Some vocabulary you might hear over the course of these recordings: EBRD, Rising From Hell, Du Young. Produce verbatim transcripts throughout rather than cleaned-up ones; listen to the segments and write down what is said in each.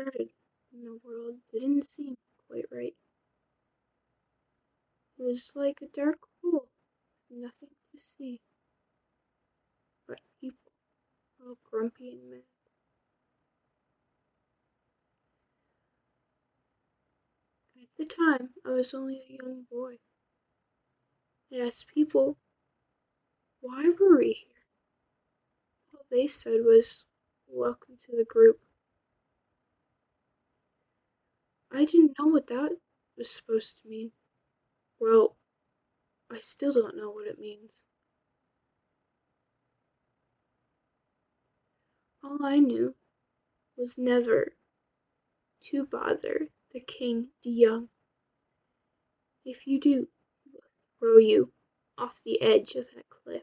started in the world didn't seem quite right. It was like a dark hole with nothing to see but people, all grumpy and mad. At the time, I was only a young boy. I asked people, why were we here? All they said was, welcome to the group. I didn't know what that was supposed to mean. Well, I still don't know what it means. All I knew was never to bother the King Du Young. If you do, he will throw you off the edge of that cliff.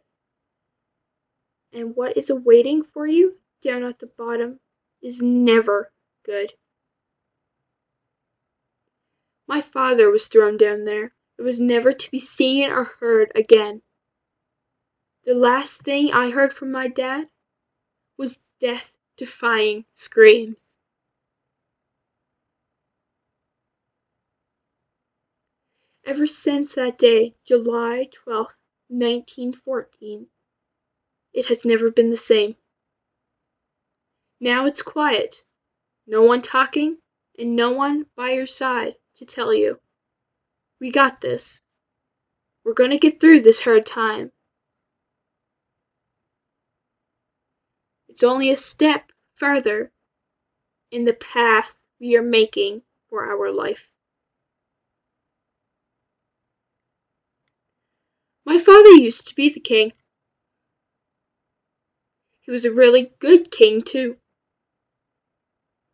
And what is awaiting for you down at the bottom is never good. My father was thrown down there. It was never to be seen or heard again. The last thing I heard from my dad was death-defying screams. Ever since that day, July twelfth, nineteen fourteen, it has never been the same. Now it's quiet, no one talking, and no one by your side to tell you, we got this. We're going to get through this hard time. It's only a step further in the path we are making for our life. My father used to be the king. He was a really good king, too,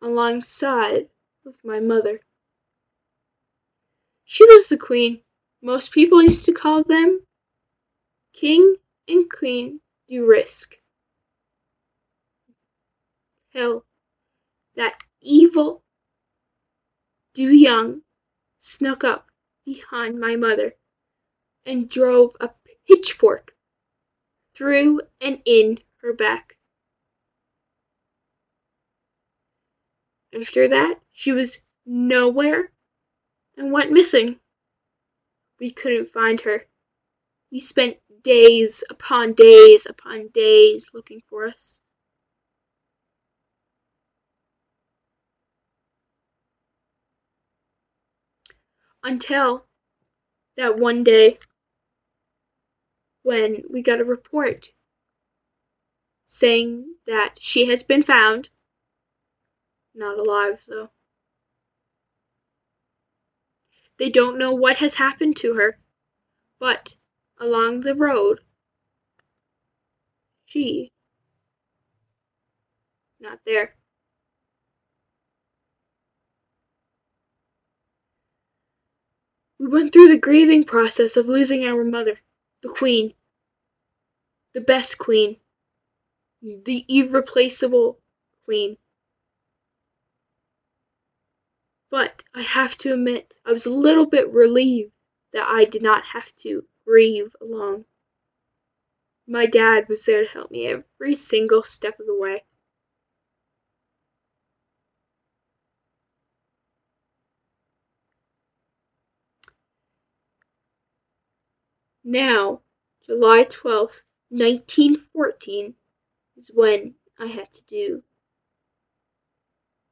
alongside of my mother. She was the queen. Most people used to call them King and Queen Du Risk. Hell, that evil Du Young snuck up behind my mother and drove a pitchfork through and in her back. After that, she was nowhere and went missing. We couldn't find her. We spent days upon days upon days looking for us. Until that one day when we got a report saying that she has been found. Not alive, though. They don't know what has happened to her, but along the road, she's not there. We went through the grieving process of losing our mother, the queen, the best queen, the irreplaceable queen. But I have to admit, I was a little bit relieved that I did not have to grieve alone. My dad was there to help me every single step of the way. Now, July twelfth, nineteen fourteen, is when I had to do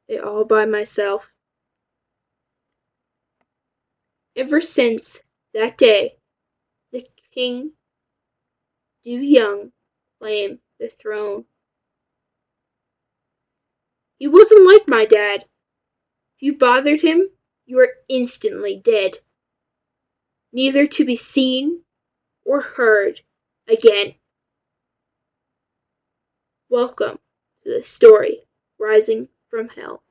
it all by myself. Ever since that day, the King Du Young claimed the throne. He wasn't like my dad. If you bothered him, you were instantly dead, neither to be seen or heard again. Welcome to the story, Rising from Hell.